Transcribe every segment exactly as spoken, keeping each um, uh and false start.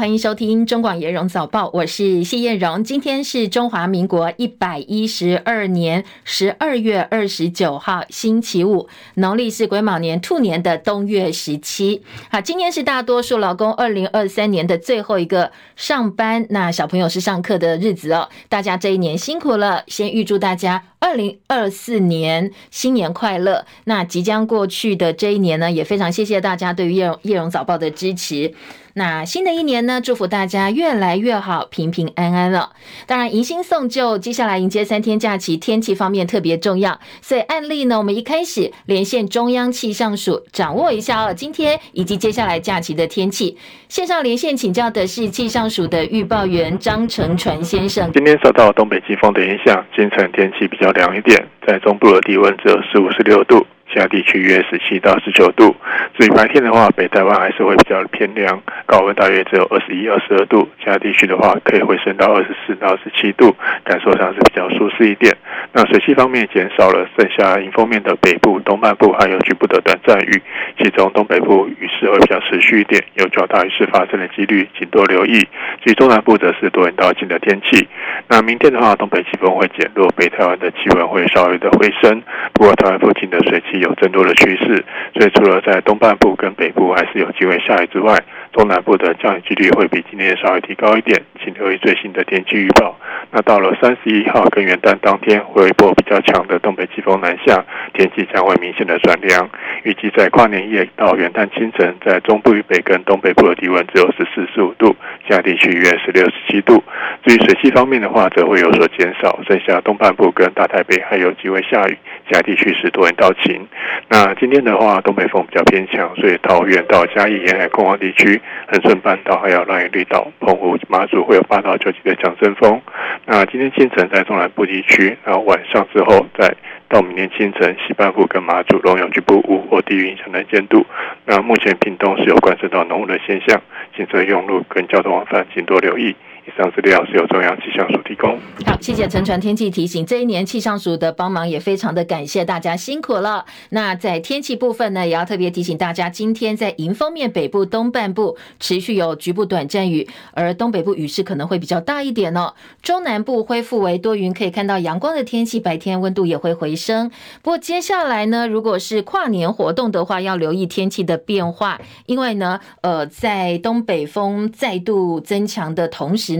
欢迎收听中广颜荣早报，我是谢艳荣。今天是中华民国一百一十二年十二月二十九号星期五，农历是癸卯年兔年的冬月时期。好，今天是大多数劳工二零二三年的最后一个上班，那小朋友是上课的日子哦。大家这一年辛苦了，先预祝大家二零二四年新年快乐。那即将过去的这一年呢，也非常谢谢大家对于叶荣早报的支持。那新的一年呢，祝福大家越来越好，平平安安了。当然迎新送旧，接下来迎接三天假期，天气方面特别重要，所以案例呢，我们一开始连线中央气象署，掌握一下哦今天以及接下来假期的天气。线上连线请教的是气象署的预报员张成传先生。今天受到东北季风的影响，今晨天气比较凉一点，在中部的低温只有十五到十六度，其他地区约十七到十九度。至于白天的话，北台湾还是会比较偏凉，高温大约只有二十一到二十二度，其他地区的话可以回升到二十四到二十七度，感受上是比较舒适一点。那水汽方面减少了，剩下迎风面的北部、东半部还有局部的短暂雨，其中东北部雨势会比较持续一点，有较大雨势发生的几率，请多留意。至于中南部则是多云到晴的天气。那明天的话，东北季风会减弱，北台湾的气温会稍微的回升，不过台湾附近的水汽有增多的趋势，所以除了在东半部跟北部还是有机会下雨之外，中南部的降雨几率会比今天稍微提高一点，请留意最新的天气预报。那到了三十一号跟元旦当天，会有一波比较强的东北季风南下，天气将会明显的转凉。预计在跨年夜到元旦清晨，在中部以北跟东北部的低温只有十四到十五度，其他地区约十六到十七度。至于水汽方面的话，则会有所减少，剩下东半部跟大台北还有机会下雨，其他地区是多云到晴。那今天的话，东北风比较偏强，所以桃园到嘉义沿海、空旷地区、恒春半岛还有兰屿、绿岛、澎湖、马祖会有八到九级的强阵风。那今天清晨在中南部地区，然后晚上之后在到明天清晨，西半部跟马祖、龙永局部雾或低云影响能见度。那目前屏东是有观测到浓雾的现象，行车用路跟交通往返请多留意。以上资料是由中央气象署提供。好，谢谢陈传天气提醒。这一年气象署的帮忙也非常的感谢大家，辛苦了。那在天气部分呢，也要特别提醒大家，今天在迎风面北部、东半部持续有局部短暂雨，而东北部雨势可能会比较大一点哦。中南部恢复为多云，可以看到阳光的天气，白天温度也会回升。不过接下来呢，如果是跨年活动的话，要留意天气的变化，因为呢，呃，在东北风再度增强的同时。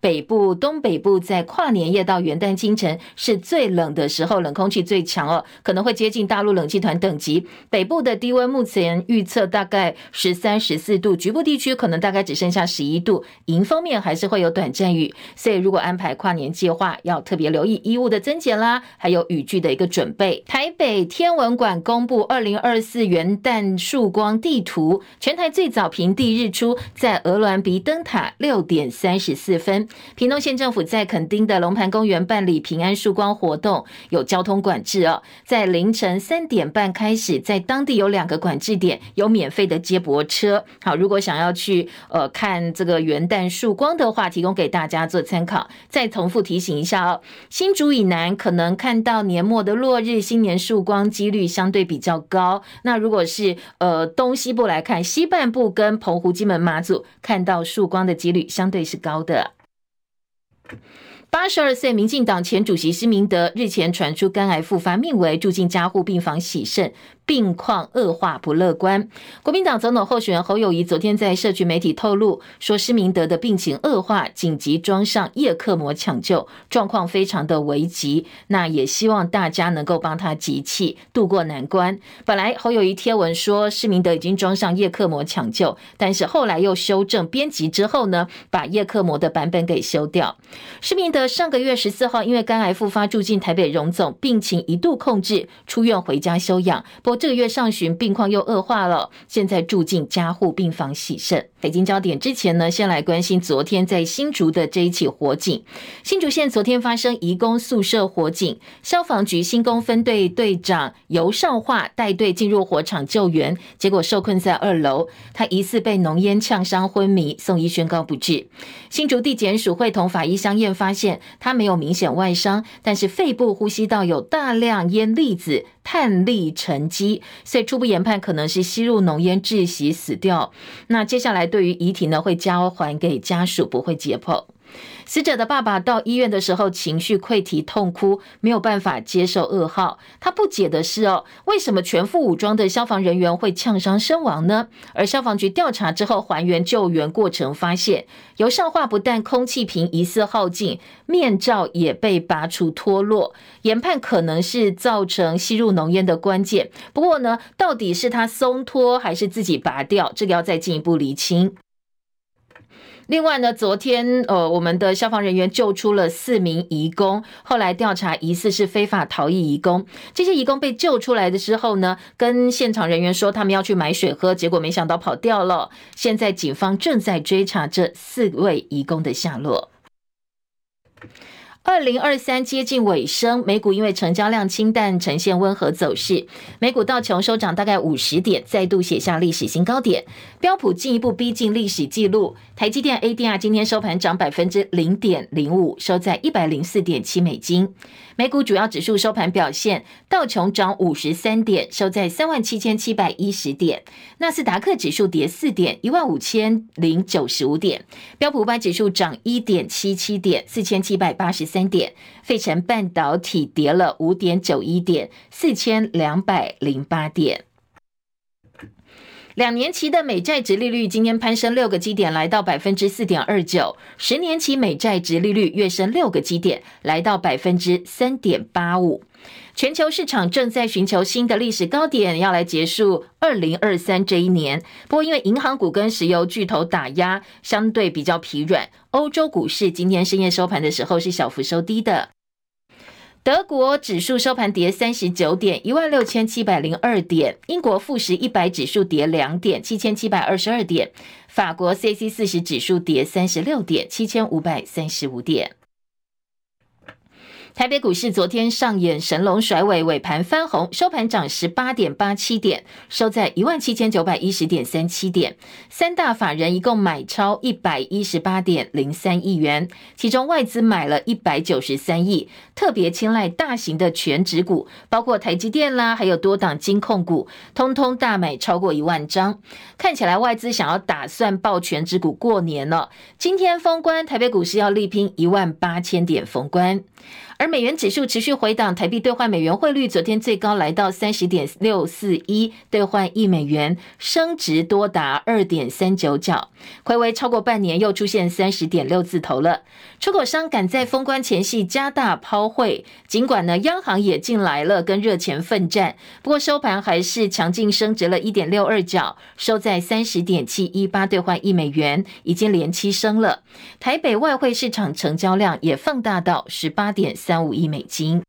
北部、东北部在跨年夜到元旦清晨是最冷的时候，冷空气最强哦，可能会接近大陆冷气团等级。北部的低温目前预测大概十三到十四度，局部地区可能大概只剩下十一度，迎风面还是会有短暂雨，所以如果安排跨年计划，要特别留意衣物的增减啦，还有雨具的一个准备。台北天文馆公布二零二四元旦曙光地图，全台最早平地日出在鹅銮鼻灯塔六点三十四分。屏东县政府在墾丁的龙盘公园办理平安曙光活动，有交通管制哦，在凌晨三点半开始，在当地有两个管制点有免费的接驳车。好，如果想要去呃看这个元旦曙光的话，提供给大家做参考。再重复提醒一下哦，新竹以南可能看到年末的落日、新年曙光几率相对比较高。那如果是呃东西部来看，西半部跟澎湖、金门、马祖看到曙光的几率相对是高的。八十二岁民进党前主席施明德日前传出肝癌复发，命危，住进加护病房洗肾，病况恶化不乐观。国民党总统候选人侯友宜昨天在社群媒体透露说，施明德的病情恶化，紧急装上叶克膜抢救，状况非常的危急，那也希望大家能够帮他集气渡过难关。本来侯友宜贴文说施明德已经装上叶克膜抢救，但是后来又修正编辑之后呢，把叶克膜的版本给修掉。施明德上个月十四号因为肝癌复发住进台北荣总，病情一度控制，出院回家休养，不过这个月上旬病况又恶化了，现在住进加护病房洗肾。北京焦点之前呢，先来关心昨天在新竹的这一起火警。新竹县昨天发生移工宿舍火警，消防局新工分队队长尤少化带队进入火场救援，结果受困在二楼，他疑似被浓烟呛伤昏迷，送医宣告不治。新竹地检署会同法医相验发现，现他没有明显外伤，但是肺部呼吸道有大量烟粒子、碳粒沉积，所以初步研判可能是吸入浓烟窒息死掉。那接下来对于遗体呢，会交还给家属，不会解剖。死者的爸爸到医院的时候情绪溃堤痛哭，没有办法接受噩耗。他不解的是哦，为什么全副武装的消防人员会呛伤身亡呢？而消防局调查之后还原救援过程，发现由上化不但空气瓶疑似耗尽，面罩也被拔除脱落，研判可能是造成吸入浓烟的关键。不过呢，到底是他松脱还是自己拔掉，这个要再进一步厘清。另外呢，昨天呃，我们的消防人员救出了四名移工，后来调查疑似是非法逃逸移工。这些移工被救出来的时候呢，跟现场人员说他们要去买水喝，结果没想到跑掉了。现在警方正在追查这四位移工的下落。二零二三接近尾声，美股因为成交量清淡呈现温和走势，美股道琼收涨大概五十点，再度写下历史新高点，标普进一步逼近历史纪录，台积电 A D R 今天收盘涨 百分之零点零五， 收在 一百零四点七 美金。美股主要指数收盘表现，道琼涨五十三点，收在 三万七千七百一十 点，纳斯达克指数跌四点， 一万五千零九十五 点，标普五百指数涨 一点七七 点， 四千七百八十三 点，费城半导体跌了 五点九一 点， 四千二百零八 点。两年期的美债殖利率今天攀升六个基点，来到 百分之四点二九， 十年期美债殖利率跃升六个基点，来到 百分之三点八五。全球市场正在寻求新的历史高点，要来结束二零二三这一年。不过因为银行股跟石油巨头打压，相对比较疲软，欧洲股市今天深夜收盘的时候是小幅收低的。德国指数收盘跌三十九点， 一万六千七百零二 点，英国富时一百指数跌两点， 七千七百二十二 点，法国 C A C 四十 指数跌三十六点， 七千五百三十五 点。台北股市昨天上演神龙甩尾，尾盘翻红，收盘涨 十八点八七 点，收在 一万七千九百一十点三七 点。三大法人一共买超 一百一十八点零三 亿元，其中外资买了一百九十三亿，特别青睐大型的权值股，包括台积电啦，还有多档金控股，通通大买超过一万张。看起来外资想要打算抱权值股过年了。今天封关，台北股市要力拼 一万八千 点封关。而美元指数持续回档，台币兑换美元汇率昨天最高来到 三十点六四一， 兑换一美元升值多达 二点三九 角，睽违超过半年又出现 三十点六 字头了。出口商赶在封关前夕加大抛汇，尽管呢央行也进来了跟热钱奋战，不过收盘还是强劲升值了 一点六二 角，收在 三十点七一八 兑换一美元，已经连七升了。台北外汇市场成交量也放大到 十八点三五 亿美金。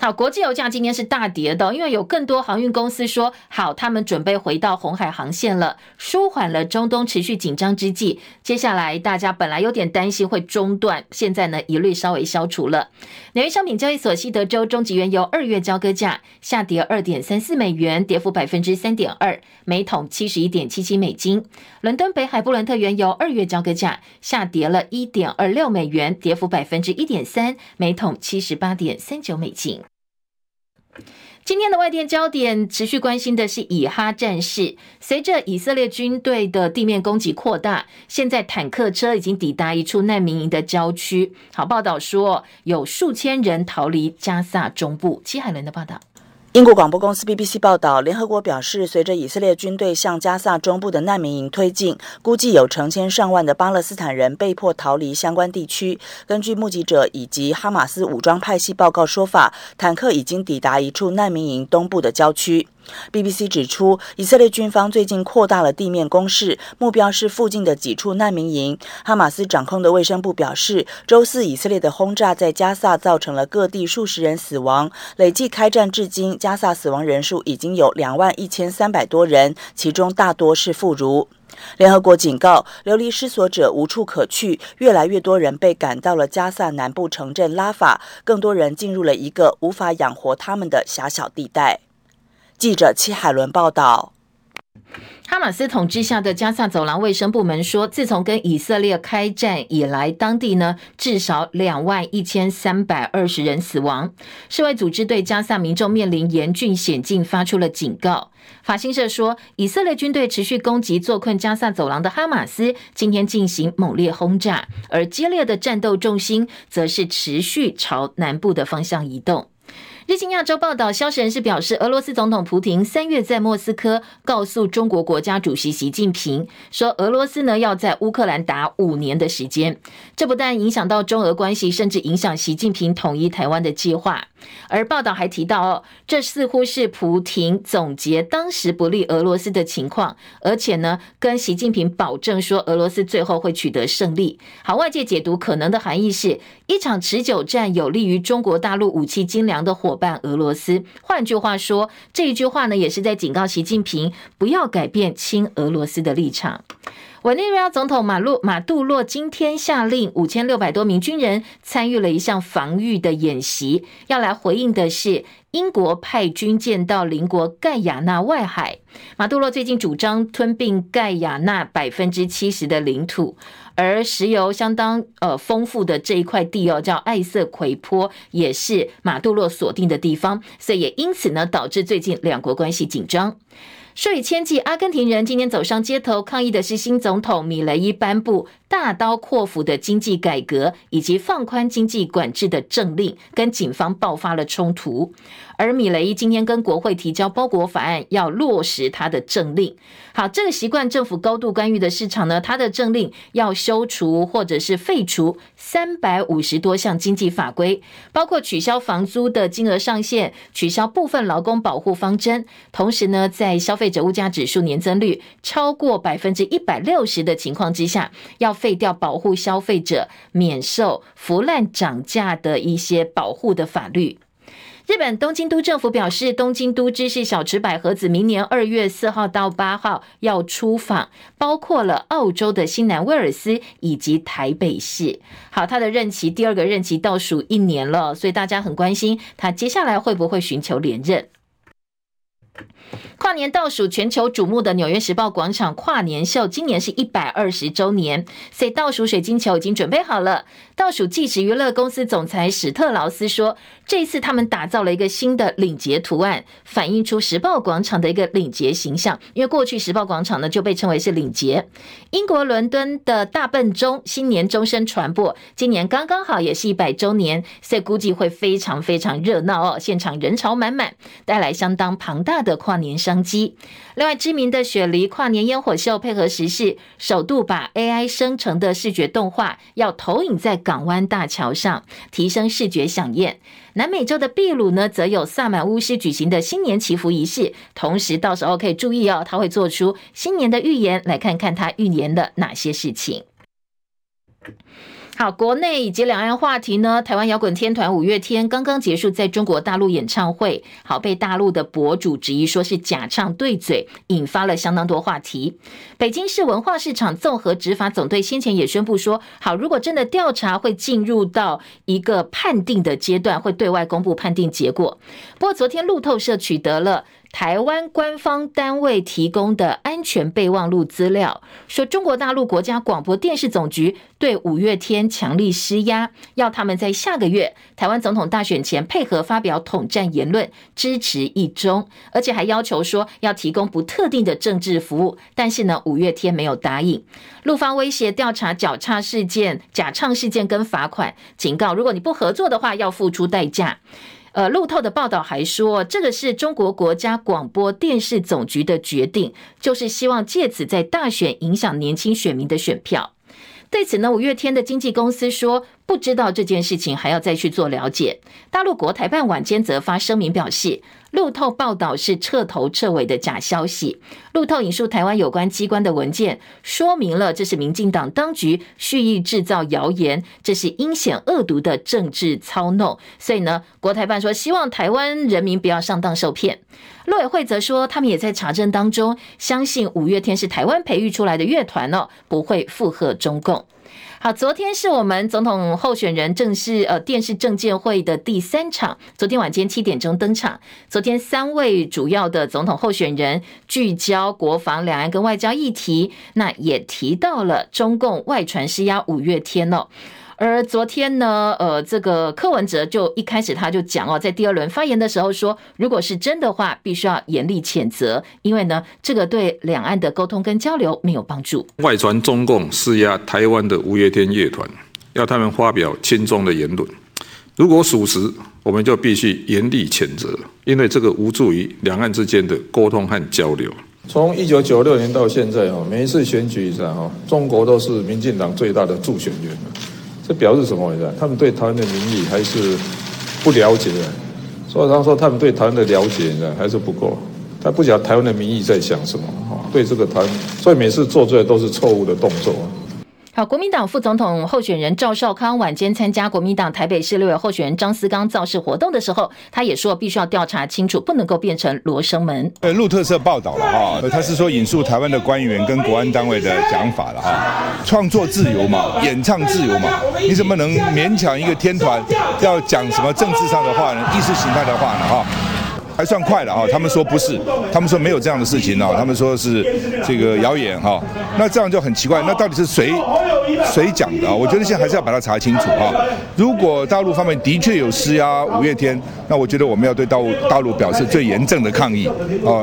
好，国际油价今天是大跌的，因为有更多航运公司说好他们准备回到红海航线了，舒缓了中东持续紧张之际，接下来大家本来有点担心会中断，现在呢一律稍微消除了。纽约商品交易所西德州中级原油二月交割价下跌 二点三四 美元，跌幅 百分之三点二， 每桶 七十一点七七 美金。伦敦北海布伦特原油二月交割价下跌了 一点二六 美元，跌幅 百分之一点三， 每桶 七十八点三九 美金。今天的外电焦点持续关心的是以哈战事，随着以色列军队的地面攻击扩大，现在坦克车已经抵达一处难民营的郊区。好，报道说有数千人逃离加萨中部。戚海伦的报道。英国广播公司 B B C 报道，联合国表示，随着以色列军队向加萨中部的难民营推进，估计有成千上万的巴勒斯坦人被迫逃离相关地区。根据目击者以及哈马斯武装派系报告说法，坦克已经抵达一处难民营东部的郊区。B B C 指出，以色列军方最近扩大了地面攻势，目标是附近的几处难民营。哈马斯掌控的卫生部表示，周四以色列的轰炸在加萨造成了各地数十人死亡，累计开战至今，加萨死亡人数已经有两万一千三百多人，其中大多是妇孺。联合国警告，流离失所者无处可去，越来越多人被赶到了加萨南部城镇拉法，更多人进入了一个无法养活他们的狭小地带。记者戚海伦报道。哈马斯统治下的加萨走廊卫生部门说，自从跟以色列开战以来，当地呢至少两万一千三百二十人死亡。世卫组织对加萨民众面临严峻险境发出了警告。法新社说，以色列军队持续攻击坐困加萨走廊的哈马斯，今天进行猛烈轰炸，而激烈的战斗重心则是持续朝南部的方向移动。日经亚洲报道，消息人士表示，俄罗斯总统普廷三月在莫斯科告诉中国国家主席习近平说，俄罗斯呢要在乌克兰打五年的时间，这不但影响到中俄关系，甚至影响习近平统一台湾的计划。而报道还提到，哦，这似乎是普廷总结当时不利俄罗斯的情况，而且呢跟习近平保证说俄罗斯最后会取得胜利。好，外界解读可能的含义是，一场持久战有利于中国大陆武器精良的火伙伴俄罗斯，换句话说，这一句话呢也是在警告习近平不要改变亲俄罗斯的立场。委内瑞拉总统马洛马杜洛今天下令五千六百多名军人参与了一项防御的演习，要来回应的是英国派军舰到邻国盖亚纳外海。马杜洛最近主张吞并盖亚纳 百分之七十 的领土，而石油相当呃丰富的这一块地哦，叫艾瑟奎坡，也是马杜洛锁定的地方，所以也因此呢导致最近两国关系紧张。数以千计阿根廷人今天走上街头抗议的是新总统米雷伊颁布大刀阔斧的经济改革以及放宽经济管制的政令，跟警方爆发了冲突。而米雷伊今天跟国会提交包裹法案，要落实他的政令。好，这个习惯政府高度干预的市场呢，他的政令要修除或者是废除三百五十多项经济法规，包括取消房租的金额上限，取消部分劳工保护方针，同时呢在消费者物价指数年增率超过 百分之一百六十 的情况之下，要废掉保护消费者免受腐烂涨价的一些保护的法律。日本东京都政府表示，东京都知事小池百合子明年二月四号到八号要出访，包括了澳洲的新南威尔斯以及台北市。好，他的任期第二个任期倒数一年了，所以大家很关心他接下来会不会寻求连任。跨年倒数全球瞩目的纽约时报广场跨年秀，今年是一百二十周年，所以倒数水晶球已经准备好了。倒数计时娱乐公司总裁史特劳斯说，这一次他们打造了一个新的领结图案，反映出时报广场的一个领结形象，因为过去时报广场呢就被称为是领结。英国伦敦的大笨钟新年钟声传播，今年刚刚好也是一百周年，所以估计会非常非常热闹哦，现场人潮满满，带来相当庞大的跨年商机。另外，知名的雪梨跨年烟火秀配合时事，首度把 A I 生成的视觉动画要投影在港湾大桥上，提升视觉饗宴。南美洲的秘鲁呢，则有萨满巫师举行的新年祈福仪式，同时到时候可以注意哦，他会做出新年的预言，来看看他预言了哪些事情。好，国内以及两岸话题呢，台湾摇滚天团五月天刚刚结束在中国大陆演唱会，好，被大陆的博主质疑说是假唱对嘴，引发了相当多话题。北京市文化市场综合执法总队先前也宣布说，好，如果真的调查会进入到一个判定的阶段，会对外公布判定结果。不过昨天路透社取得了台湾官方单位提供的安全备忘录资料，说中国大陆国家广播电视总局对五月天强力施压，要他们在下个月台湾总统大选前配合发表统战言论，支持一中，而且还要求说要提供不特定的政治服务，但是呢五月天没有答应。陆方威胁调查假唱事件、假唱事件跟罚款，警告如果你不合作的话要付出代价。呃，路透的报道还说，这个是中国国家广播电视总局的决定，就是希望借此在大选影响年轻选民的选票。对此呢，五月天的经纪公司说，不知道这件事情，还要再去做了解。大陆国台办晚间则发声明表示，路透报道是彻头彻尾的假消息。路透引述台湾有关机关的文件，说明了这是民进党当局蓄意制造谣言，这是阴险恶毒的政治操弄。所以呢，国台办说希望台湾人民不要上当受骗。陆委会则说，他们也在查证当中，相信五月天是台湾培育出来的乐团哦，不会附和中共。好，昨天是我们总统候选人正式呃电视政见会的第三场，昨天晚间七点钟登场。昨天三位主要的总统候选人聚焦国防、两岸跟外交议题，那也提到了中共外传施压五月天哦。而昨天呢，呃，这个柯文哲就一开始他就讲哦，在第二轮发言的时候说，如果是真的话，必须要严厉谴责，因为呢，这个对两岸的沟通跟交流没有帮助。外传中共施压台湾的五月天乐团，要他们发表亲中的言论，如果属实，我们就必须严厉谴责，因为这个无助于两岸之间的沟通和交流。从一九九六年到现在哈，每一次选举上哈，中国都是民进党最大的助选员。这表示什么？他们对台湾的民意还是不了解的，所以他说他们对台湾的了解还是不够，他不晓得台湾的民意在想什么，对这个台湾，所以每次做出来都是错误的动作。好，国民党副总统候选人赵少康晚间参加国民党台北市立委候选人张思刚造势活动的时候，他也说必须要调查清楚，不能够变成罗生门。呃，路透社报道了哈，他是说引述台湾的官员跟国安单位的讲法了哈，创作自由嘛，演唱自由嘛，你怎么能勉强一个天团要讲什么政治上的话呢？意识形态的话呢？哈。还算快了哈，他们说不是，他们说没有这样的事情哦，他们说是这个谣言哈，那这样就很奇怪，那到底是谁谁讲的啊？我觉得现在还是要把它查清楚哈。如果大陆方面的确有施压五月天，那我觉得我们要对大陆大陆表示最严正的抗议啊，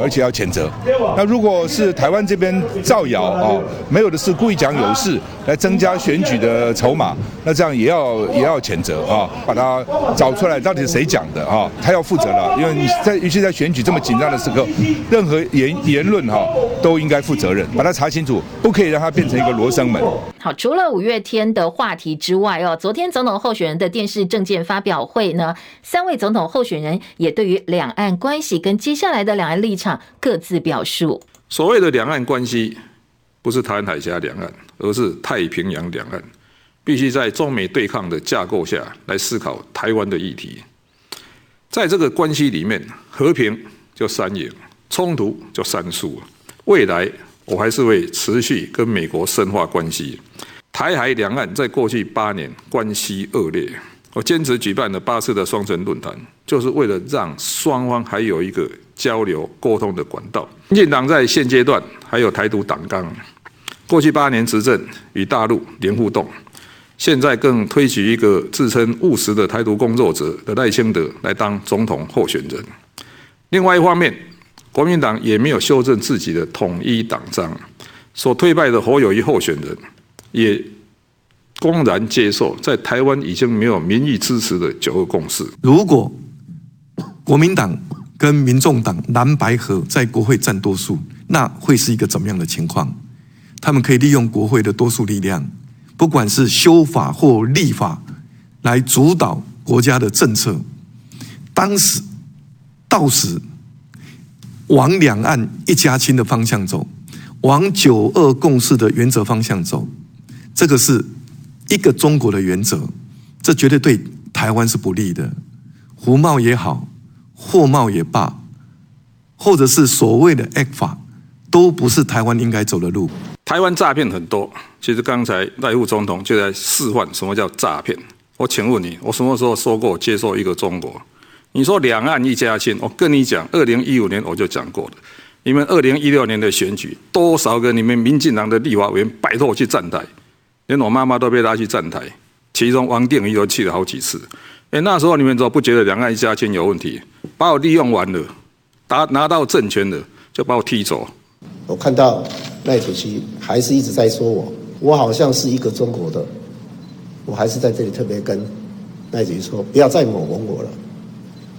而且要谴责。那如果是台湾这边造谣啊，没有的是故意讲有事来增加选举的筹码，那这样也要也要谴责啊，把它找出来到底是谁讲的啊，他要负责了，因为你在。尤其在选举这么紧张的时刻，任何言言论哈都应该负责任，把它查清楚，不可以让它变成一个罗生门。好，除了五月天的话题之外哦，昨天总统候选人的电视政见发表会呢，三位总统候选人也对于两岸关系跟接下来的两岸立场各自表述。所谓的两岸关系，不是台湾海峡两岸，而是太平洋两岸，必须在中美对抗的架构下来思考台湾的议题。在这个关系里面，和平就三赢，冲突就三输。未来我还是会持续跟美国深化关系。台海两岸在过去八年关系恶劣，我坚持举办了八次的双城论坛，就是为了让双方还有一个交流沟通的管道。民进党在现阶段还有台独党纲，过去八年执政与大陆零互动。现在更推举一个自称务实的台独工作者的赖清德来当总统候选人。另外一方面，国民党也没有修正自己的统一党章，所推派的侯友宜候选人也公然接受在台湾已经没有民意支持的九二共识。如果国民党跟民众党蓝白合在国会占多数，那会是一个怎么样的情况？他们可以利用国会的多数力量，不管是修法或立法，来主导国家的政策。当时到时往两岸一家亲的方向走，往九二共识的原则方向走，这个是一个中国的原则，这绝对对台湾是不利的。胡茂也好，霍茂也罢，或者是所谓的 A C F A， 都不是台湾应该走的路。台湾诈骗很多，其实刚才赖副总统就在示范什么叫诈骗。我请问你，我什么时候说过接受一个中国？你说两岸一家亲，我跟你讲，二零一五年我就讲过了。你们二零一六年的选举，多少个你们民进党的立法委员拜托去站台，连我妈妈都被拉去站台，其中王定宇都去了好几次。哎，那时候你们怎么不觉得两岸一家亲有问题？把我利用完了，拿拿到政权了，就把我踢走。我看到赖主席还是一直在说我，我好像是一个中国的，我还是在这里特别跟赖主席说，不要再抹红我了。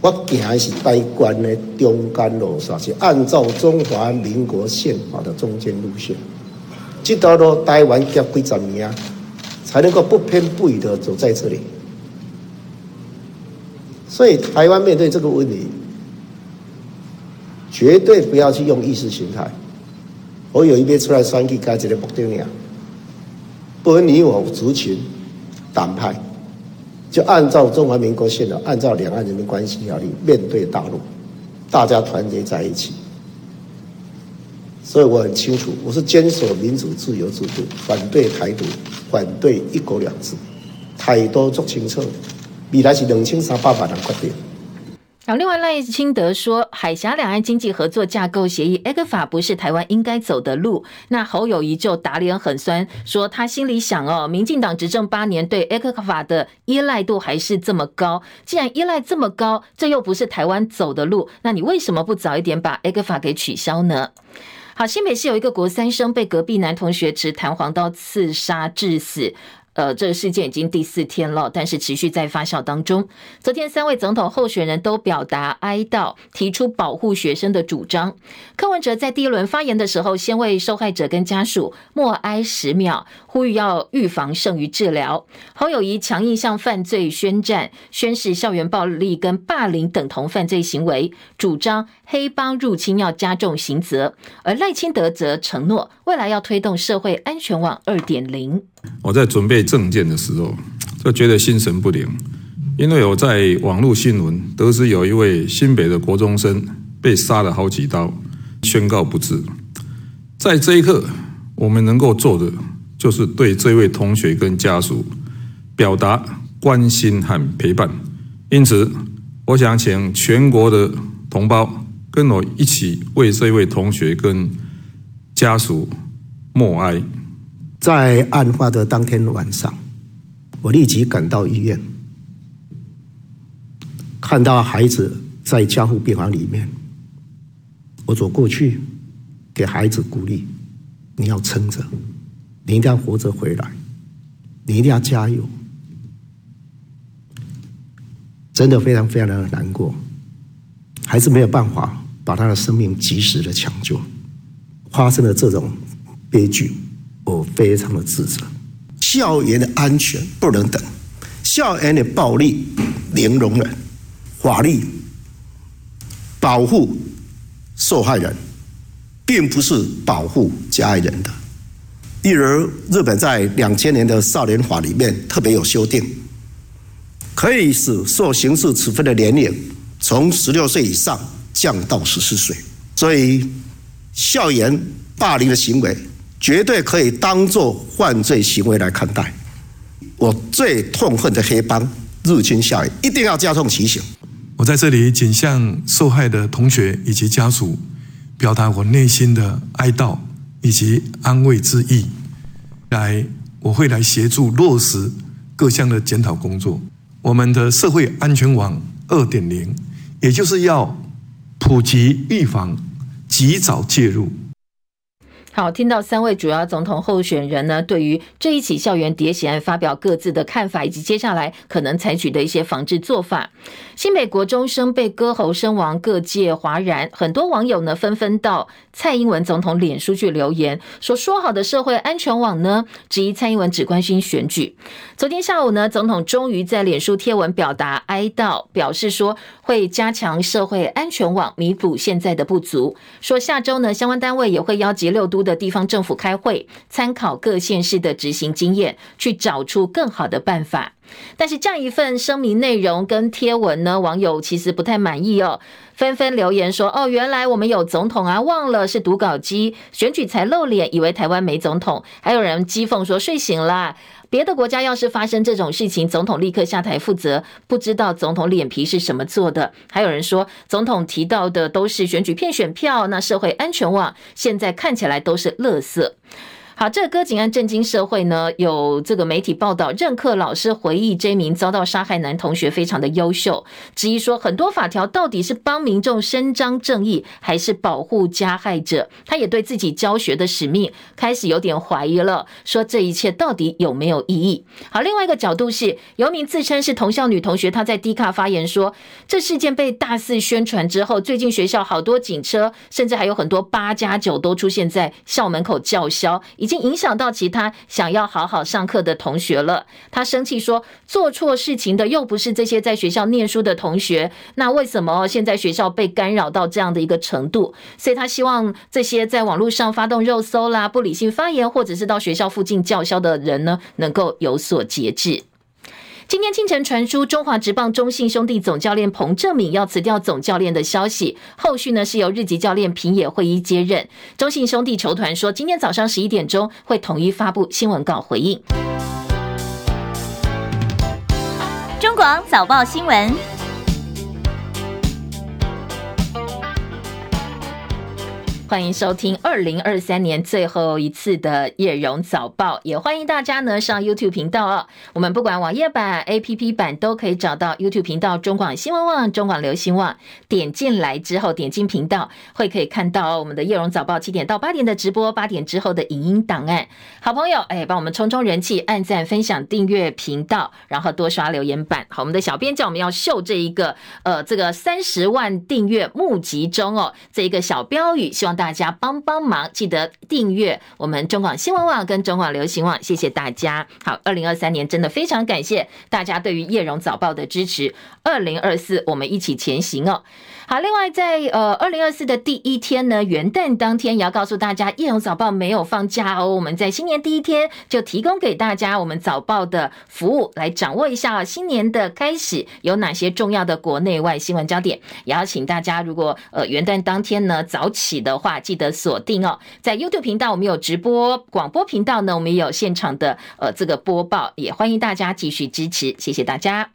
我行的是台湾的中间路线，是按照中华民国宪法的中间路线。这条路台湾行几十年啊，才能够不偏不倚的走在这里。所以台湾面对这个问题，绝对不要去用意识形态。我有一边出来选举，加一个目的尔，不分你我族群、党派，就按照中华民国宪法，按照两岸人民关系条例面对大陆，大家团结在一起。所以我很清楚，我是坚守民主、自由、制度，反对台独，反对一国两制，态度足清楚。未来是两千三百万人决定。另外，赖清德说，海峡两岸经济合作架构协议 E C F A 不是台湾应该走的路。那侯友宜就打脸很酸，说他心里想哦，民进党执政八年对 E C F A 的依赖度还是这么高，既然依赖这么高，这又不是台湾走的路，那你为什么不早一点把 E C F A 给取消呢？好，新北市有一个国三生被隔壁男同学持弹簧刀刺杀致死。呃，这个事件已经第四天了，但是持续在发酵当中。昨天三位总统候选人都表达哀悼，提出保护学生的主张。柯文哲在第一轮发言的时候，先为受害者跟家属默哀十秒，呼吁要预防胜于治疗。侯友宜强硬向犯罪宣战，宣示校园暴力跟霸凌等同犯罪行为，主张黑帮入侵要加重刑责。而赖清德则承诺，未来要推动社会安全网 二点零。我在准备政见的时候就觉得心神不宁，因为我在网络新闻得知有一位新北的国中生被杀了好几刀，宣告不治。在这一刻，我们能够做的就是对这位同学跟家属表达关心和陪伴。因此我想请全国的同胞跟我一起为这位同学跟家属默哀。在案发的当天晚上，我立即赶到医院，看到孩子在加护病房里面，我走过去给孩子鼓励，你要撑着，你一定要活着回来，你一定要加油。真的非常非常的难过，还是没有办法把他的生命及时的抢救。发生了这种悲剧，我非常的自责。校园的安全不能等，校园的暴力零容忍，法律保护受害人，并不是保护加害人的。例如，日本在两千年的少年法里面特别有修订，可以使受刑事处分的年龄从十六岁以上降到十四岁。所以，校园霸凌的行为绝对可以当作犯罪行为来看待。我最痛恨的黑帮入侵校园，一定要加重其刑。我在这里仅向受害的同学以及家属表达我内心的哀悼以及安慰之意。来，我会来协助落实各项的检讨工作。我们的社会安全网 二点零， 也就是要普及预防，及早介入。好，听到三位主要总统候选人呢，对于这一起校园喋血案发表各自的看法，以及接下来可能采取的一些防治做法。新北国中生被割喉身亡，各界哗然，很多网友呢纷纷到蔡英文总统脸书去留言，说说好的社会安全网呢，质疑蔡英文只关心选举。昨天下午呢，总统终于在脸书贴文表达哀悼，表示说会加强社会安全网，弥补现在的不足。说下周呢，相关单位也会邀集六都的地方政府开会，参考各县市的执行经验，去找出更好的办法。但是这样一份声明内容跟贴文呢，网友其实不太满意哦，纷纷留言说，哦，原来我们有总统啊，忘了是读稿机，选举才露脸，以为台湾没总统。还有人讥讽说，睡醒啦，别的国家要是发生这种事情，总统立刻下台负责，不知道总统脸皮是什么做的。还有人说，总统提到的都是选举骗选票，那社会安全网现在看起来都是垃圾。好，这个割颈案震惊社会呢，有这个媒体报道，任课老师回忆这名遭到杀害男同学非常的优秀，质疑说很多法条到底是帮民众伸张正义，还是保护加害者？他也对自己教学的使命开始有点怀疑了，说这一切到底有没有意义？好，另外一个角度是，有一名自称是同校女同学，她在 D 卡 发言说，这事件被大肆宣传之后，最近学校好多警车，甚至还有很多八加九都出现在校门口叫嚣，已经影响到其他想要好好上课的同学了。他生气说，做错事情的又不是这些在学校念书的同学，那为什么现在学校被干扰到这样的一个程度？所以他希望这些在网络上发动肉搜啦、不理性发言，或者是到学校附近叫嚣的人呢，能够有所节制。今天清晨传出中华职棒中信兄弟总教练彭正敏要辞掉总教练的消息，后续呢是由日籍教练平野会一接任。中信兄弟球团说，今天早上十一点钟会统一发布新闻稿回应。中广早报新闻。欢迎收听二零二三年最后一次的叶榕早报，也欢迎大家呢上 YouTube 频道哦。我们不管网页版 A P P 版都可以找到 YouTube 频道中广新闻网、中广流行网，点进来之后点进频道会可以看到、哦、我们的叶榕早报七点到八点的直播，八点之后的影音档案。好朋友哎，帮我们冲冲人气，按赞分享订阅频道，然后多刷留言板。好，我们的小编叫我们要秀这一个呃这个三十万订阅募集中哦，这一个小标语，希望大家帮帮忙，记得订阅我们中广新闻网跟中广流行网，谢谢大家。好，二零二三年真的非常感谢大家对于叶榕早报的支持，二零二四我们一起前行哦。好，另外在呃二零二四的第一天呢，元旦当天也要告诉大家，叶榕早报没有放假哦，我们在新年第一天就提供给大家我们早报的服务，来掌握一下、哦、新年的开始有哪些重要的国内外新闻焦点，也要请大家如果呃元旦当天呢早起的话记得锁定哦，在 YouTube 频道我们有直播，广播频道呢我们也有现场的呃这个播报，也欢迎大家继续支持，谢谢大家。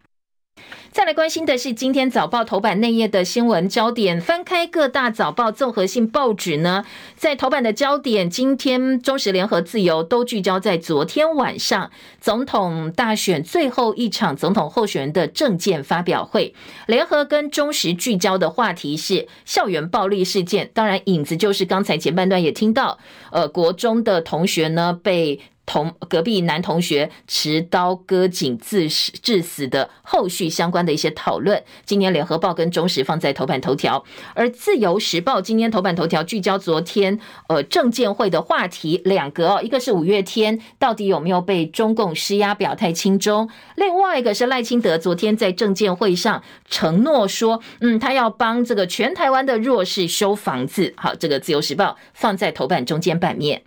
再来关心的是今天早报头版内页的新闻焦点，翻开各大早报综合性报纸呢，在头版的焦点，今天中时、联合、自由都聚焦在昨天晚上总统大选最后一场总统候选人的政见发表会。联合跟中时聚焦的话题是校园暴力事件，当然影子就是刚才前半段也听到呃，国中的同学呢被同隔壁男同学持刀割颈致死的后续相关的一些讨论，今天联合报跟中时放在头版头条。而自由时报今天头版头条聚焦昨天呃政见会的话题两个哦，一个是五月天到底有没有被中共施压表态亲中，另外一个是赖清德昨天在政见会上承诺说嗯，他要帮这个全台湾的弱势修房子。好，这个自由时报放在头版中间版面。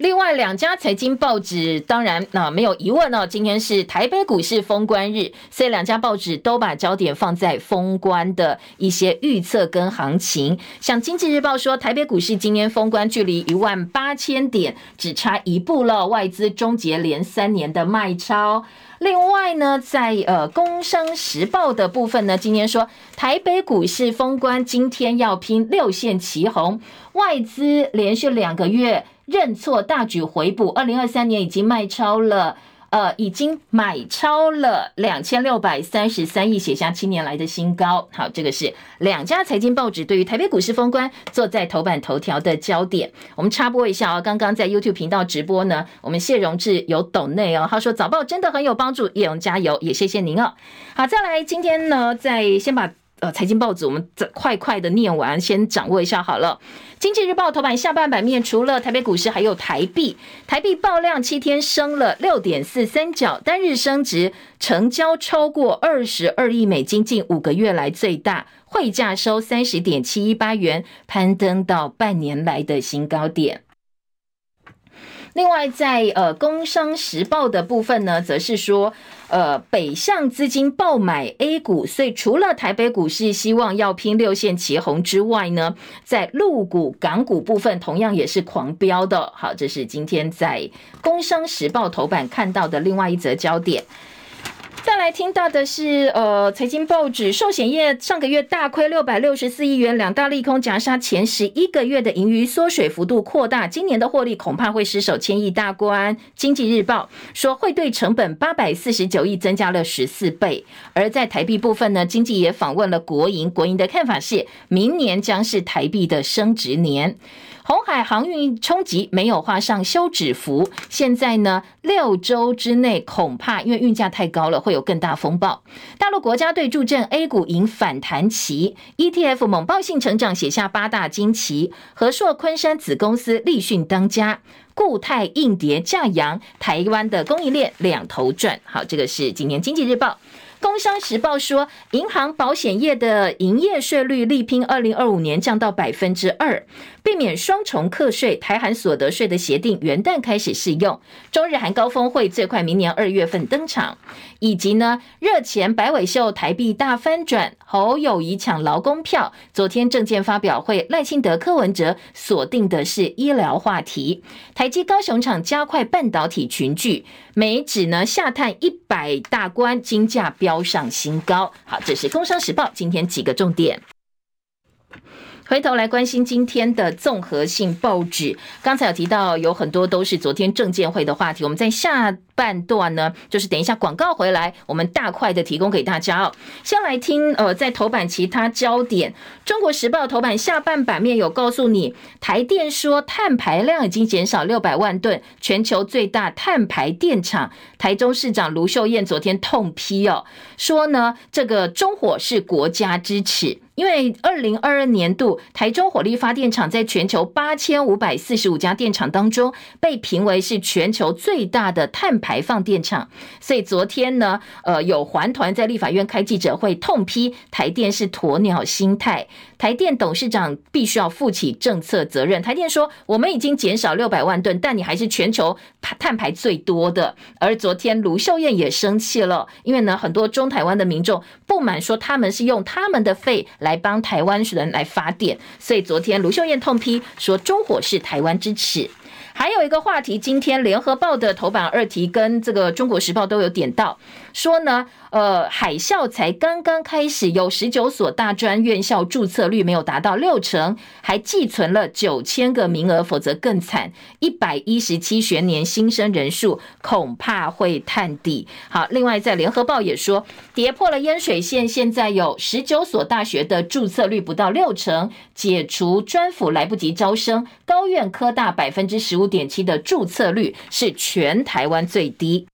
另外两家财经报纸当然、啊、没有疑问哦，今天是台北股市封关日，所以两家报纸都把焦点放在封关的一些预测跟行情。像经济日报说台北股市今天封关距离一万八千点只差一步了，外资终结连三年的卖超。另外呢在呃工商时报的部分呢，今天说台北股市封关今天要拼六线齐红，外资连续两个月认错大举回补，二零二三年已经卖超了呃，已经买超了两千六百三十三亿，写下七年来的新高。好，这个是两家财经报纸对于台北股市封关坐在头版头条的焦点。我们插播一下哦，刚刚在 YouTube 频道直播呢，我们谢荣志有抖内哦，他说早报真的很有帮助，叶榕加油，也谢谢您哦。好，再来今天呢，再先把呃，财经报纸我们快快的念完，先掌握一下好了。经济日报头版下半版面除了台北股市还有台币，台币爆量七天升了 六点四三 角，单日升值，成交超过二十二亿美金，近五个月来最大，汇价收 三十点七一八元，攀登到半年来的新高点。另外在呃工商时报的部分呢，则是说呃，北向资金爆买 A 股，所以除了台北股市希望要拼六线齐红之外呢，在陆股、港股部分同样也是狂飙的。好，这是今天在工商时报头版看到的另外一则焦点。再来听到的是呃，财经报纸，寿险业上个月大亏六百六十四亿元，两大利空夹杀前十一个月的盈余，缩水幅度扩大，今年的获利恐怕会失守千亿大关。经济日报说汇兑成本八百四十九亿，增加了十四倍。而在台币部分呢，经济也访问了国营，国营的看法是明年将是台币的升值年。鸿海航运冲击没有画上休止符，现在呢六周之内恐怕因为运价太高了会有更大风暴。大陆国家队助阵 A 股迎反弹期， E T F 猛爆性成长写下八大惊奇，和硕昆山子公司立讯当家，固态硬碟价扬，台湾的供应链两头赚。好，这个是今年经济日报。工商时报说，银行保险业的营业税率力拼二零二五年降到 百分之二， 避免双重课税，台韩所得税的协定元旦开始适用，中日韩高峰会最快明年二月份登场。以及呢，热钱白尾秀台币大翻转，侯友宜抢劳工票，昨天政见发表会赖清德柯文哲锁定的是医疗话题，台积高雄厂加快半导体群聚，美指呢下探一百大关，金价飙上新高。好，这是工商时报今天几个重点。回头来关心今天的综合性报纸，刚才有提到有很多都是昨天政见会的话题，我们在下半段呢，就是等一下广告回来，我们大块的提供给大家哦。先来听呃，在头版其他焦点，《中国时报》头版下半版面有告诉你，台电说碳排量已经减少六百万吨，全球最大碳排电厂，台中市长卢秀燕昨天痛批哦，说呢这个中火是国家之耻。因为二零二二年度台中火力发电厂在全球八千五百四十五家电厂当中被评为是全球最大的碳排放电厂，所以昨天呢，呃，有环团在立法院开记者会痛批台电是鸵鸟心态，台电董事长必须要负起政策责任。台电说我们已经减少六百万吨，但你还是全球碳排最多的。而昨天卢秀燕也生气了，因为呢，很多中台湾的民众不满说他们是用他们的肺来来帮台湾人来发电，所以昨天卢秀燕痛批说中火是台湾之耻。还有一个话题，今天联合报的头版二题跟这个中国时报都有点到，说呢呃，海啸才刚刚开始，有十九所大专院校注册率没有达到六成，还寄存了九千个名额，否则更惨，一百一十七学年新生人数恐怕会探底。好，另外在联合报也说跌破了淹水线，现在有十九所大学的注册率不到六成，解除专辅来不及招生，高院科大 百分之十五点七 的注册率是全台湾最低，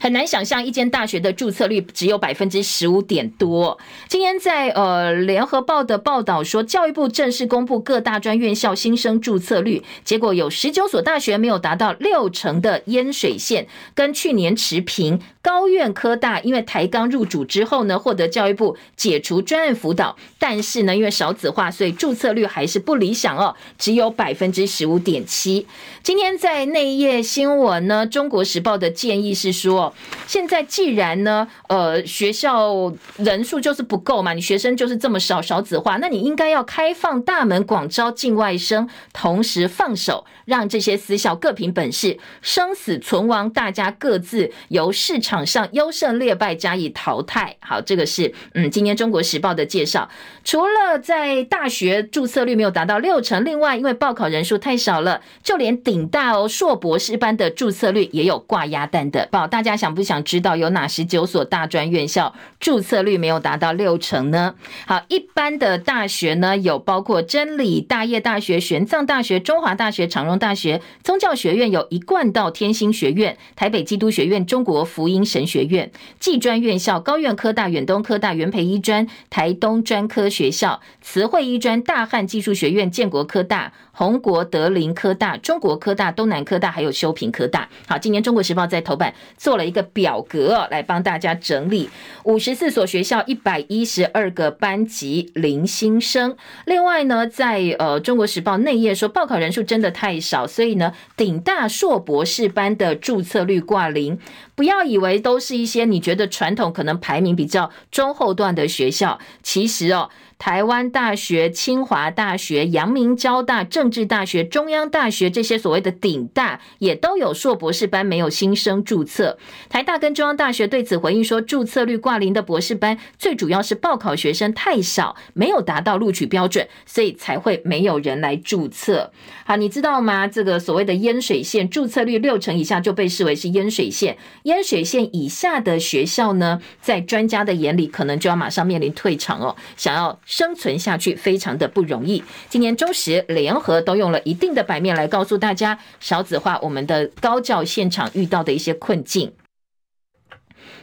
很难想象一间大学的注册率只有 百分之十五 点多。今天在呃联合报的报道说，教育部正式公布各大专院校新生注册率，结果有十九所大学没有达到六成的淹水线，跟去年持平。高院科大因为台钢入主之后呢，获得教育部解除专案辅导，但是呢因为少子化，所以注册率还是不理想哦，只有 百分之十五点七。 今天在内页新闻呢，中国时报的建议是说，现在既然呢，呃，学校人数就是不够嘛，你学生就是这么少，少子化，那你应该要开放大门，广招境外生，同时放手让这些私校各凭本事，生死存亡大家各自由市场上优胜劣败加以淘汰。好，这个是嗯，今天中国时报的介绍。除了在大学注册率没有达到六成，另外因为报考人数太少了，就连顶大哦硕博士班的注册率也有挂鸭蛋的报道。大家想不想知道有哪十九所大专院校注册率没有达到六成呢？好，一般的大学呢，有包括真理、大业大学、玄奘大学、中华大学、长荣大学，宗教学院有一贯道天心学院、台北基督学院、中国福音神学院，技专院校高院科大、远东科大、元培医专、台东专科学校、慈惠医专、大汉技术学院、建国科大、宏国德林科大、中国科大、东南科大，还有修平科大。好，今年中国时报在头版做了一个表格、哦、来帮大家整理五十四所学校一百一十二个班级零新生。另外呢，在呃中国时报内页说，报考人数真的太少，所以呢顶大硕博士班的注册率挂零。不要以为都是一些你觉得传统可能排名比较中后段的学校，其实哦台湾大学、清华大学、阳明交大、政治大学、中央大学这些所谓的顶大也都有硕博士班没有新生注册。台大跟中央大学对此回应说，注册率挂零的博士班最主要是报考学生太少，没有达到录取标准，所以才会没有人来注册。好，你知道吗，这个所谓的淹水线注册率六成以下就被视为是淹水线，淹水线以下的学校呢，在专家的眼里可能就要马上面临退场哦，想要生存下去非常的不容易。今年中时、联合都用了一定的版面来告诉大家少子化我们的高教现场遇到的一些困境。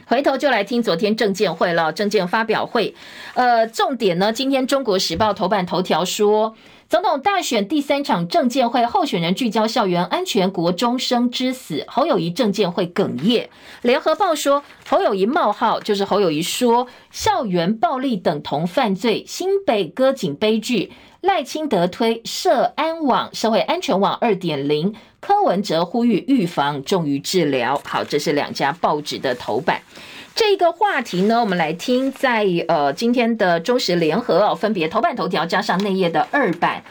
回头就来听昨天政见会了，政见发表会呃，重点呢，今天中国时报头版头条说，总统大选第三场政见会，候选人聚焦校园安全，国中生之死，侯友宜政见会哽咽。联合报说，侯友宜冒号就是侯友宜说，校园暴力等同犯罪，新北歌警悲剧。赖清德推社安网，社会安全网 二点零， 柯文哲呼吁预防重于治疗。好，这是两家报纸的头版。这个话题呢，我们来听在呃今天的中时联合哦，分别头版头条加上内页的二版。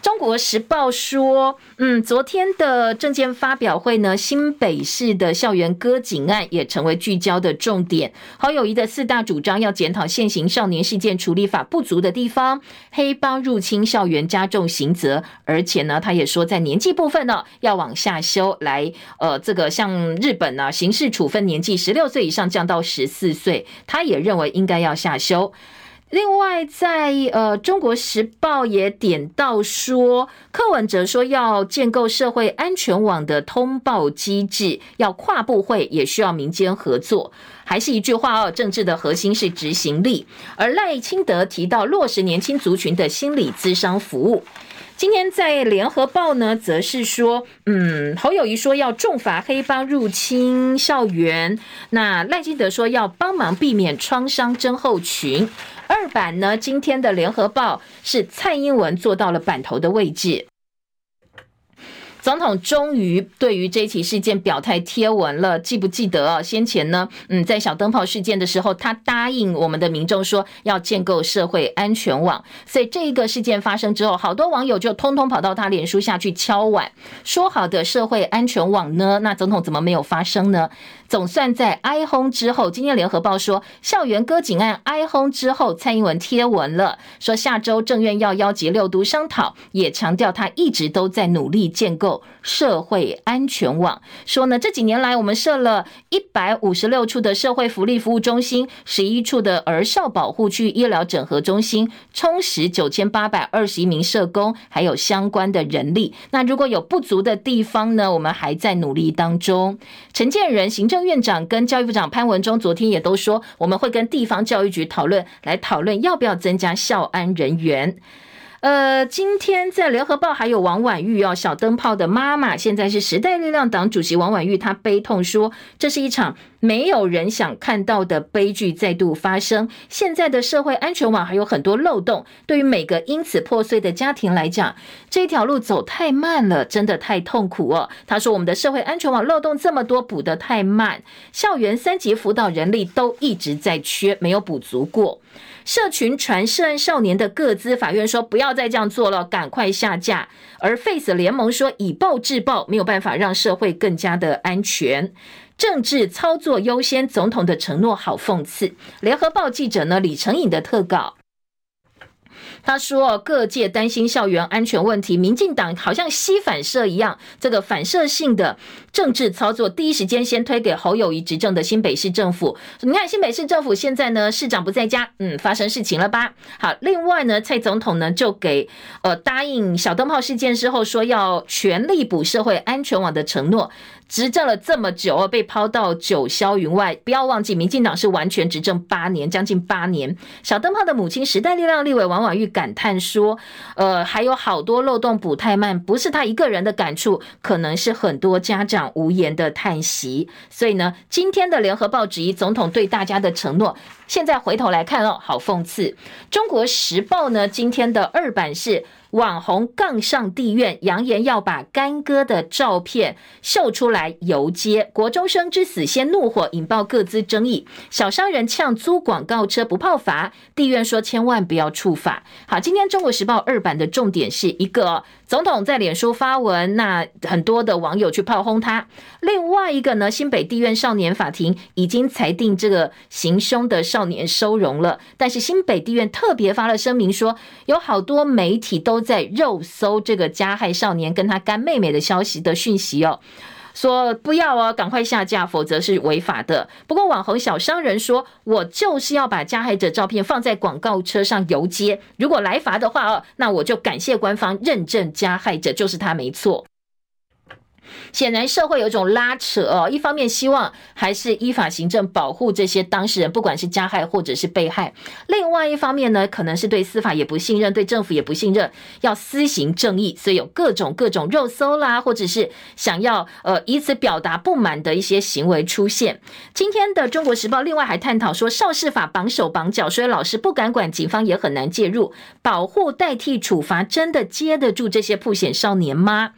中国时报说，嗯，昨天的政见发表会呢，新北市的校园割颈案也成为聚焦的重点。侯友宜的四大主张要检讨现行少年事件处理法不足的地方，黑帮入侵校园加重刑责，而且呢，他也说在年纪部分呢、哦、要往下修来，呃，这个像日本呢、啊，刑事处分年纪十六岁以上降到十四岁，他也认为应该要下修。另外在呃《中国时报》也点到说，柯文哲说要建构社会安全网的通报机制，要跨部会，也需要民间合作。还是一句话哦，政治的核心是执行力。而赖清德提到落实年轻族群的心理咨商服务。今天在联合报呢，则是说，嗯，侯友宜说要重罚黑帮入侵校园，那赖清德说要帮忙避免创伤症候群。二版呢，今天的联合报是蔡英文坐到了版头的位置。总统终于对于这起事件表态贴文了，记不记得、啊、先前呢，嗯，在小灯泡事件的时候，他答应我们的民众说要建构社会安全网，所以这一个事件发生之后，好多网友就通通跑到他脸书下去敲碗，说好的社会安全网呢？那总统怎么没有发生呢？总算在哀轰之后，今天联合报说，校园割颈案哀轰之后，蔡英文贴文了，说下周政院要邀集六都商讨，也强调他一直都在努力建构社会安全网，说呢，这几年来我们设了一百五十六处的社会福利服务中心，十一处的儿少保护区医疗整合中心，充实九千八百二十一名社工，还有相关的人力。那如果有不足的地方呢，我们还在努力当中。陈建仁行政院长跟教育部长潘文忠昨天也都说，我们会跟地方教育局讨论，来讨论要不要增加校安人员。呃，今天在联合报还有王婉玉哦，小灯泡的妈妈，现在是时代力量党主席王婉玉，她悲痛说，这是一场没有人想看到的悲剧再度发生。现在的社会安全网还有很多漏洞，对于每个因此破碎的家庭来讲，这条路走太慢了，真的太痛苦哦。她说，我们的社会安全网漏洞这么多，补得太慢，校园三级辅导人力都一直在缺，没有补足过。社群传涉案少年的个资，法院说不要再这样做了，赶快下架。而 Face 联盟说，以暴制暴没有办法让社会更加的安全，政治操作优先，总统的承诺好讽刺。联合报记者呢李承颖的特稿，他说各界担心校园安全问题，民进党好像吸反射一样，这个反射性的政治操作第一时间先推给侯友宜执政的新北市政府。你看新北市政府现在呢，市长不在家，嗯，发生事情了吧。好，另外呢，蔡总统呢就给呃答应小灯泡事件之后说要全力补社会安全网的承诺，执政了这么久，被抛到九霄云外。不要忘记，民进党是完全执政八年，将近八年。小灯泡的母亲时代力量立委王婉玉感叹说：“呃，还有好多漏洞补太慢，不是他一个人的感触，可能是很多家长无言的叹息。”所以呢，今天的联合报质疑总统对大家的承诺，现在回头来看哦，好讽刺。中国时报呢，今天的二版是，网红杠上地院，扬言要把干哥的照片秀出来游街。国中生之死先怒火，引爆各自争议。小商人呛租广告车不泡罚，地院说千万不要触法。好，今天中国时报二版的重点是一个、哦、总统在脸书发文，那很多的网友去炮轰他。另外一个呢，新北地院少年法庭已经裁定这个行凶的少年收容了，但是新北地院特别发了声明说，有好多媒体都在肉搜这个加害少年跟他干妹妹的消息的讯息哦，说不要哦，赶快下架，否则是违法的。不过网红小商人说，我就是要把加害者照片放在广告车上游街，如果来罚的话哦，那我就感谢官方认证加害者就是他没错。显然社会有一种拉扯哦，一方面希望还是依法行政保护这些当事人，不管是加害或者是被害，另外一方面呢，可能是对司法也不信任，对政府也不信任，要私行正义，所以有各种各种肉搜啦，或者是想要呃以此表达不满的一些行为出现。今天的中国时报另外还探讨说，少事法绑手绑脚，所以老师不敢管，警方也很难介入，保护代替处罚真的接得住这些曝险少年吗？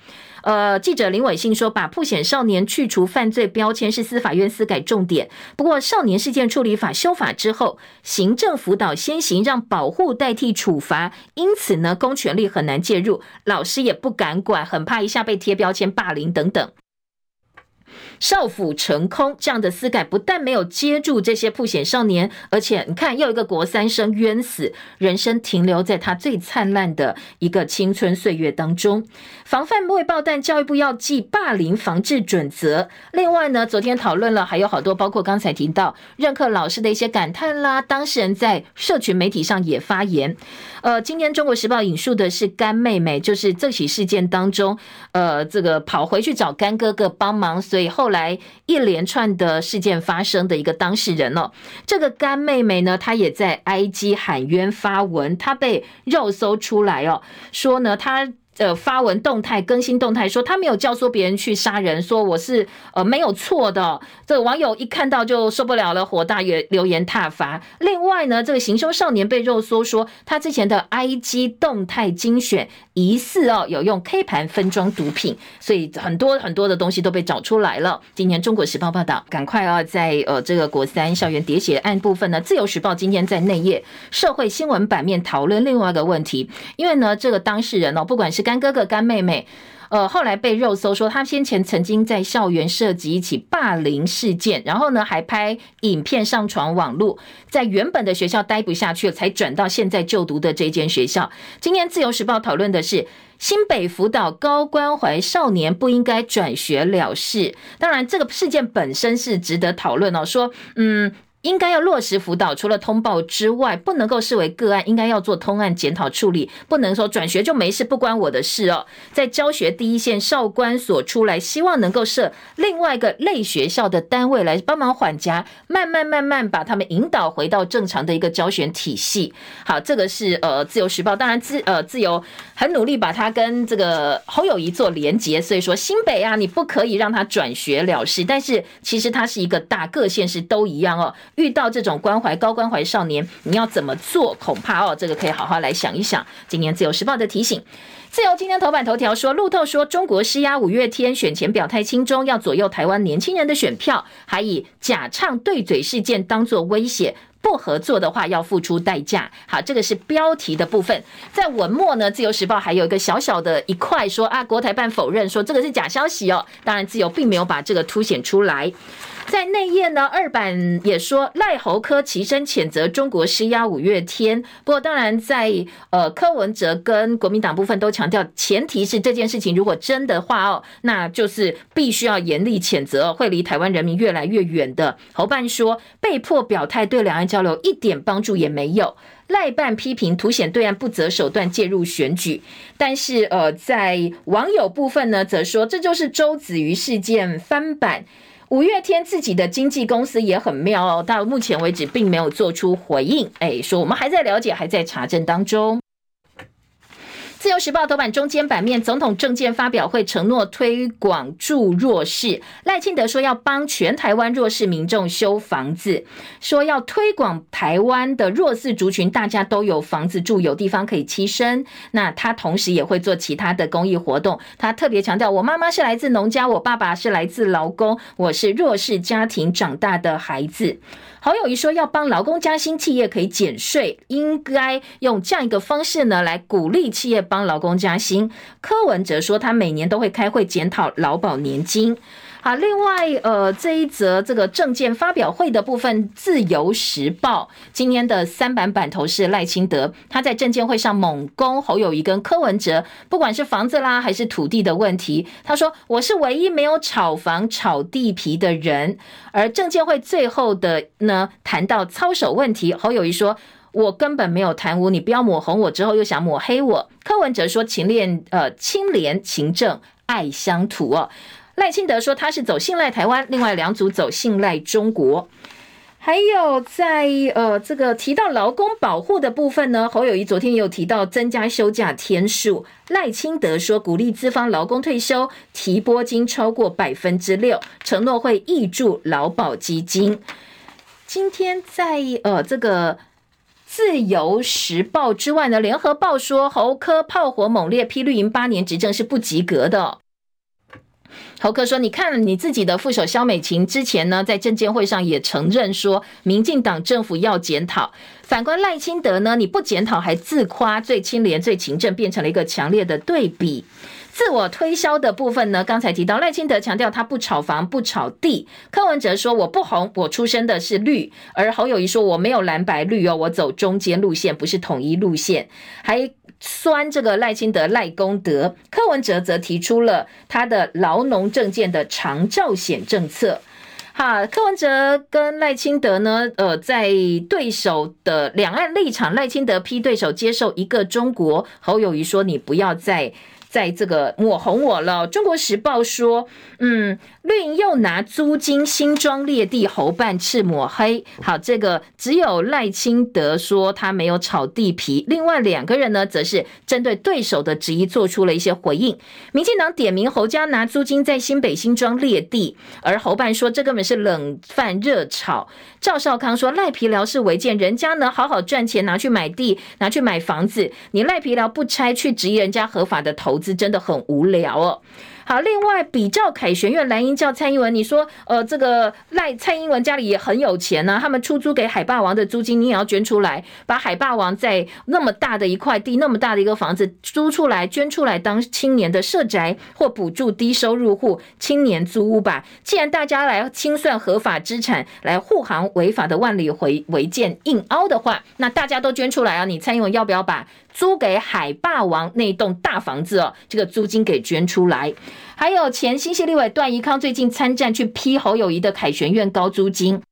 呃，记者林伟信说，把曝险少年去除犯罪标签是司法院司改重点。不过，少年事件处理法修法之后，行政辅导先行，让保护代替处罚，因此呢，公权力很难介入，老师也不敢管，很怕一下被贴标签、霸凌等等。少辅成空，这样的司改不但没有接住这些曝险少年，而且你看又一个国三生冤死，人生停留在他最灿烂的一个青春岁月当中。防范未爆弹，教育部要记霸凌防治准则。另外呢，昨天讨论了还有好多，包括刚才提到任课老师的一些感叹啦，当事人在社群媒体上也发言。呃，今天中国时报引述的是干妹妹，就是这起事件当中，呃，这个跑回去找干哥哥帮忙，所以后。后来一连串的事件发生的一个当事人哦，这个干妹妹呢，她也在 I G 喊冤发文，她被肉搜出来哦，说呢她。呃，发文动态更新动态说他没有教唆别人去杀人，说我是呃没有错的、哦。这个网友一看到就受不了了，火大也留言挞伐。另外呢，这个行凶少年被肉搜说他之前的 I G 动态精选疑似哦有用 K 盘分装毒品，所以很多很多的东西都被找出来了。今天《中国时报》报道，赶快啊，在呃这个国三校园喋血案部分呢，《自由时报》今天在内页社会新闻版面讨论另外一个问题，因为呢这个当事人哦，不管是干哥哥干妹妹呃，后来被肉搜说他先前曾经在校园涉及一起霸凌事件，然后呢还拍影片上传网路，在原本的学校待不下去了，才转到现在就读的这间学校。今天自由时报讨论的是新北辅导高关怀少年不应该转学了事，当然这个事件本身是值得讨论哦，说嗯应该要落实辅导，除了通报之外，不能够视为个案，应该要做通案检讨处理，不能说转学就没事，不关我的事哦。在教学第一线，少管所出来，希望能够设另外一个类学校的单位来帮忙缓铰，慢慢慢慢把他们引导回到正常的一个教学体系。好，这个是呃自由时报，当然自呃自由很努力把它跟这个侯友宜做连结，所以说新北啊，你不可以让他转学了事，但是其实它是一个大各县市都一样哦。遇到这种关怀高关怀少年，你要怎么做？恐怕哦，这个可以好好来想一想。今年自由时报的提醒，自由今天头版头条说，路透说中国施压五月天选前表态亲中，要左右台湾年轻人的选票，还以假唱对嘴事件当作威胁。不合作的话要付出代价。好，这个是标题的部分。在文末呢，自由时报还有一个小小的一块说啊，国台办否认说这个是假消息哦。当然自由并没有把这个凸显出来。在内页呢，二版也说赖侯科齐声谴责中国施压五月天。不过当然在呃柯文哲跟国民党部分都强调，前提是这件事情如果真的话哦，那就是必须要严厉谴责、哦，会离台湾人民越来越远的。侯办说被迫表态对两岸交流交流一点帮助也没有。赖办批评凸显对岸不择手段介入选举，但是呃，在网友部分呢，则说这就是周子瑜事件翻版。五月天自己的经纪公司也很妙哦，到目前为止并没有做出回应，哎，说我们还在了解，还在查证当中。自由时报头版中间版面，总统政见发表会承诺推广住弱势，赖清德说要帮全台湾弱势民众修房子，说要推广台湾的弱势族群，大家都有房子住，有地方可以栖身。那他同时也会做其他的公益活动，他特别强调，我妈妈是来自农家，我爸爸是来自劳工，我是弱势家庭长大的孩子。侯友宜说要帮劳工加薪，企业可以减税，应该用这样一个方式呢来鼓励企业帮劳工加薪。柯文哲说他每年都会开会检讨劳保年金。好，另外呃这一则这个政见发表会的部分，自由时报今天的三版版头是赖清德，他在政见会上猛攻侯友宜跟柯文哲，不管是房子啦还是土地的问题，他说我是唯一没有炒房炒地皮的人。而政见会最后的呢谈到操守问题，侯友宜说我根本没有贪污，你不要抹红我之后又想抹黑我。柯文哲说勤廉呃清廉勤政爱乡土哦。赖清德说他是走信赖台湾，另外两组走信赖中国。还有在呃这个提到劳工保护的部分呢，侯友宜昨天也有提到增加休假天数。赖清德说鼓励资方劳工退休提拨金超过百分之六，承诺会挹注劳保基金。今天在呃这个自由时报之外呢，联合报说侯科炮火猛烈，批绿营八年执政是不及格的、哦。侯科说：“你看你自己的副手萧美琴之前呢，在政见会上也承认说，民进党政府要检讨。反观赖清德呢，你不检讨还自夸最清廉、最勤政，变成了一个强烈的对比。自我推销的部分呢，刚才提到赖清德强调他不炒房、不炒地，柯文哲说我不红，我出身的是绿，而侯友宜说我没有蓝白绿哦，我走中间路线，不是统一路线，还。”酸这个赖清德赖功德，柯文哲则提出了他的劳农政见的长照险政策。哈，柯文哲跟赖清德呢，呃，在对手的两岸立场，赖清德批对手接受一个中国，侯友宜说你不要再。在这个抹红我了，中国时报说，嗯，绿营又拿租金新庄裂地侯办赤抹黑。好，这个只有赖清德说他没有炒地皮，另外两个人呢，则是针对对手的质疑做出了一些回应。民进党点名侯家拿租金在新北新庄裂地，而侯办说这根本是冷饭热炒。赵少康说赖皮寮是违建，人家呢好好赚钱拿去买地，拿去买房子，你赖皮寮不拆去质疑人家合法的投资。真的很无聊哦。好，另外比照凯旋院蓝营叫蔡英文，你说呃这个赖蔡英文家里也很有钱啊，他们出租给海霸王的租金你也要捐出来，把海霸王在那么大的一块地那么大的一个房子租出来捐出来当青年的社宅或补助低收入户青年租屋吧。既然大家来清算合法资产来护航违法的万里回违建硬凹的话，那大家都捐出来啊，你蔡英文要不要把租给海霸王那栋大房子哦，这个租金给捐出来。还有前新系立委段宜康最近参战去批侯友宜的凯旋院高租金。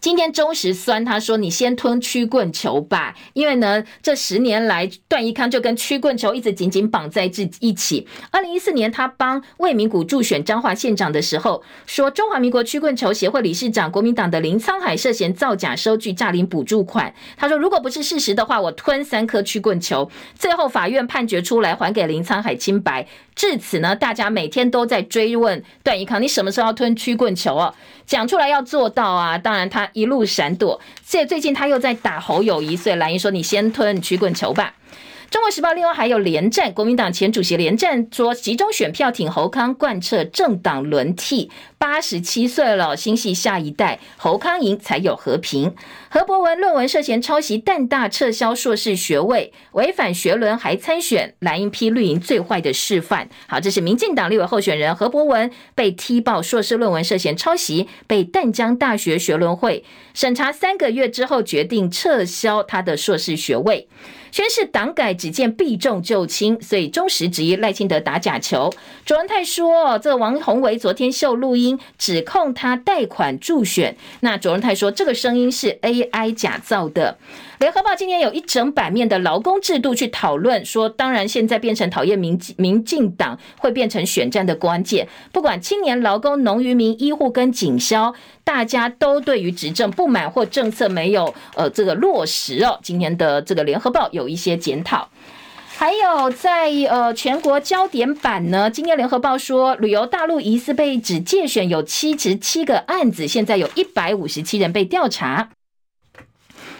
今天中时酸他说你先吞曲棍球吧，因为呢这十年来段宜康就跟曲棍球一直紧紧绑在一起。二零一四年他帮卫民谷助选彰化县长的时候说，中华民国曲棍球协会理事长国民党的林沧海涉嫌造假收据诈领补助款，他说如果不是事实的话我吞三颗曲棍球，最后法院判决出来还给林沧海清白。至此呢，大家每天都在追问段宜康你什么时候要吞曲棍球哦，讲出来要做到啊，当然他一路闪躲，所以最近他又在打侯友宜，所以蓝营说你先吞曲棍球吧。中国时报另外还有连战，国民党前主席连战说集中选票挺侯康，贯彻政党轮替，八十七岁了，心系下一代，侯康赢才有和平。何博文论文涉嫌抄袭，淡大撤销硕士学位，违反学伦还参选，蓝营批绿营最坏的示范。好，这是民进党立委候选人何博文被踢爆硕士论文涉嫌抄袭，被淡江大学学伦会审查三个月之后决定撤销他的硕士学位。宣示党改只见避重就轻，所以中时质疑赖清德打假球。卓荣泰说，这王宏维昨天秀录音指控他贷款助选，那卓荣泰说这个声音是 A I 假造的。联合报今天有一整版面的劳工制度去讨论，说当然现在变成讨厌民民进党会变成选战的关键，不管青年劳工、农渔民、医护跟警消，大家都对于执政不满或政策没有呃这个落实哦。今天的这个联合报有一些检讨。还有在呃全国焦点版呢，今天联合报说旅游大陆疑似被指介选有七十七个案子，现在有一百五十七人被调查。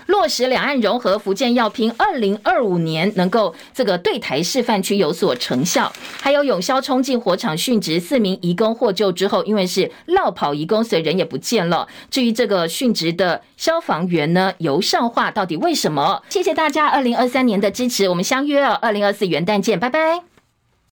落实两岸融合，福建要拼二零二五年能够这个对台示范区有所成效。还有永消冲进火场殉职，四名移工获救之后，因为是落跑移工，所以人也不见了。至于这个殉职的消防员呢，游上化到底为什么？谢谢大家二零二三年的支持，我们相约哦，二零二四元旦见，拜拜。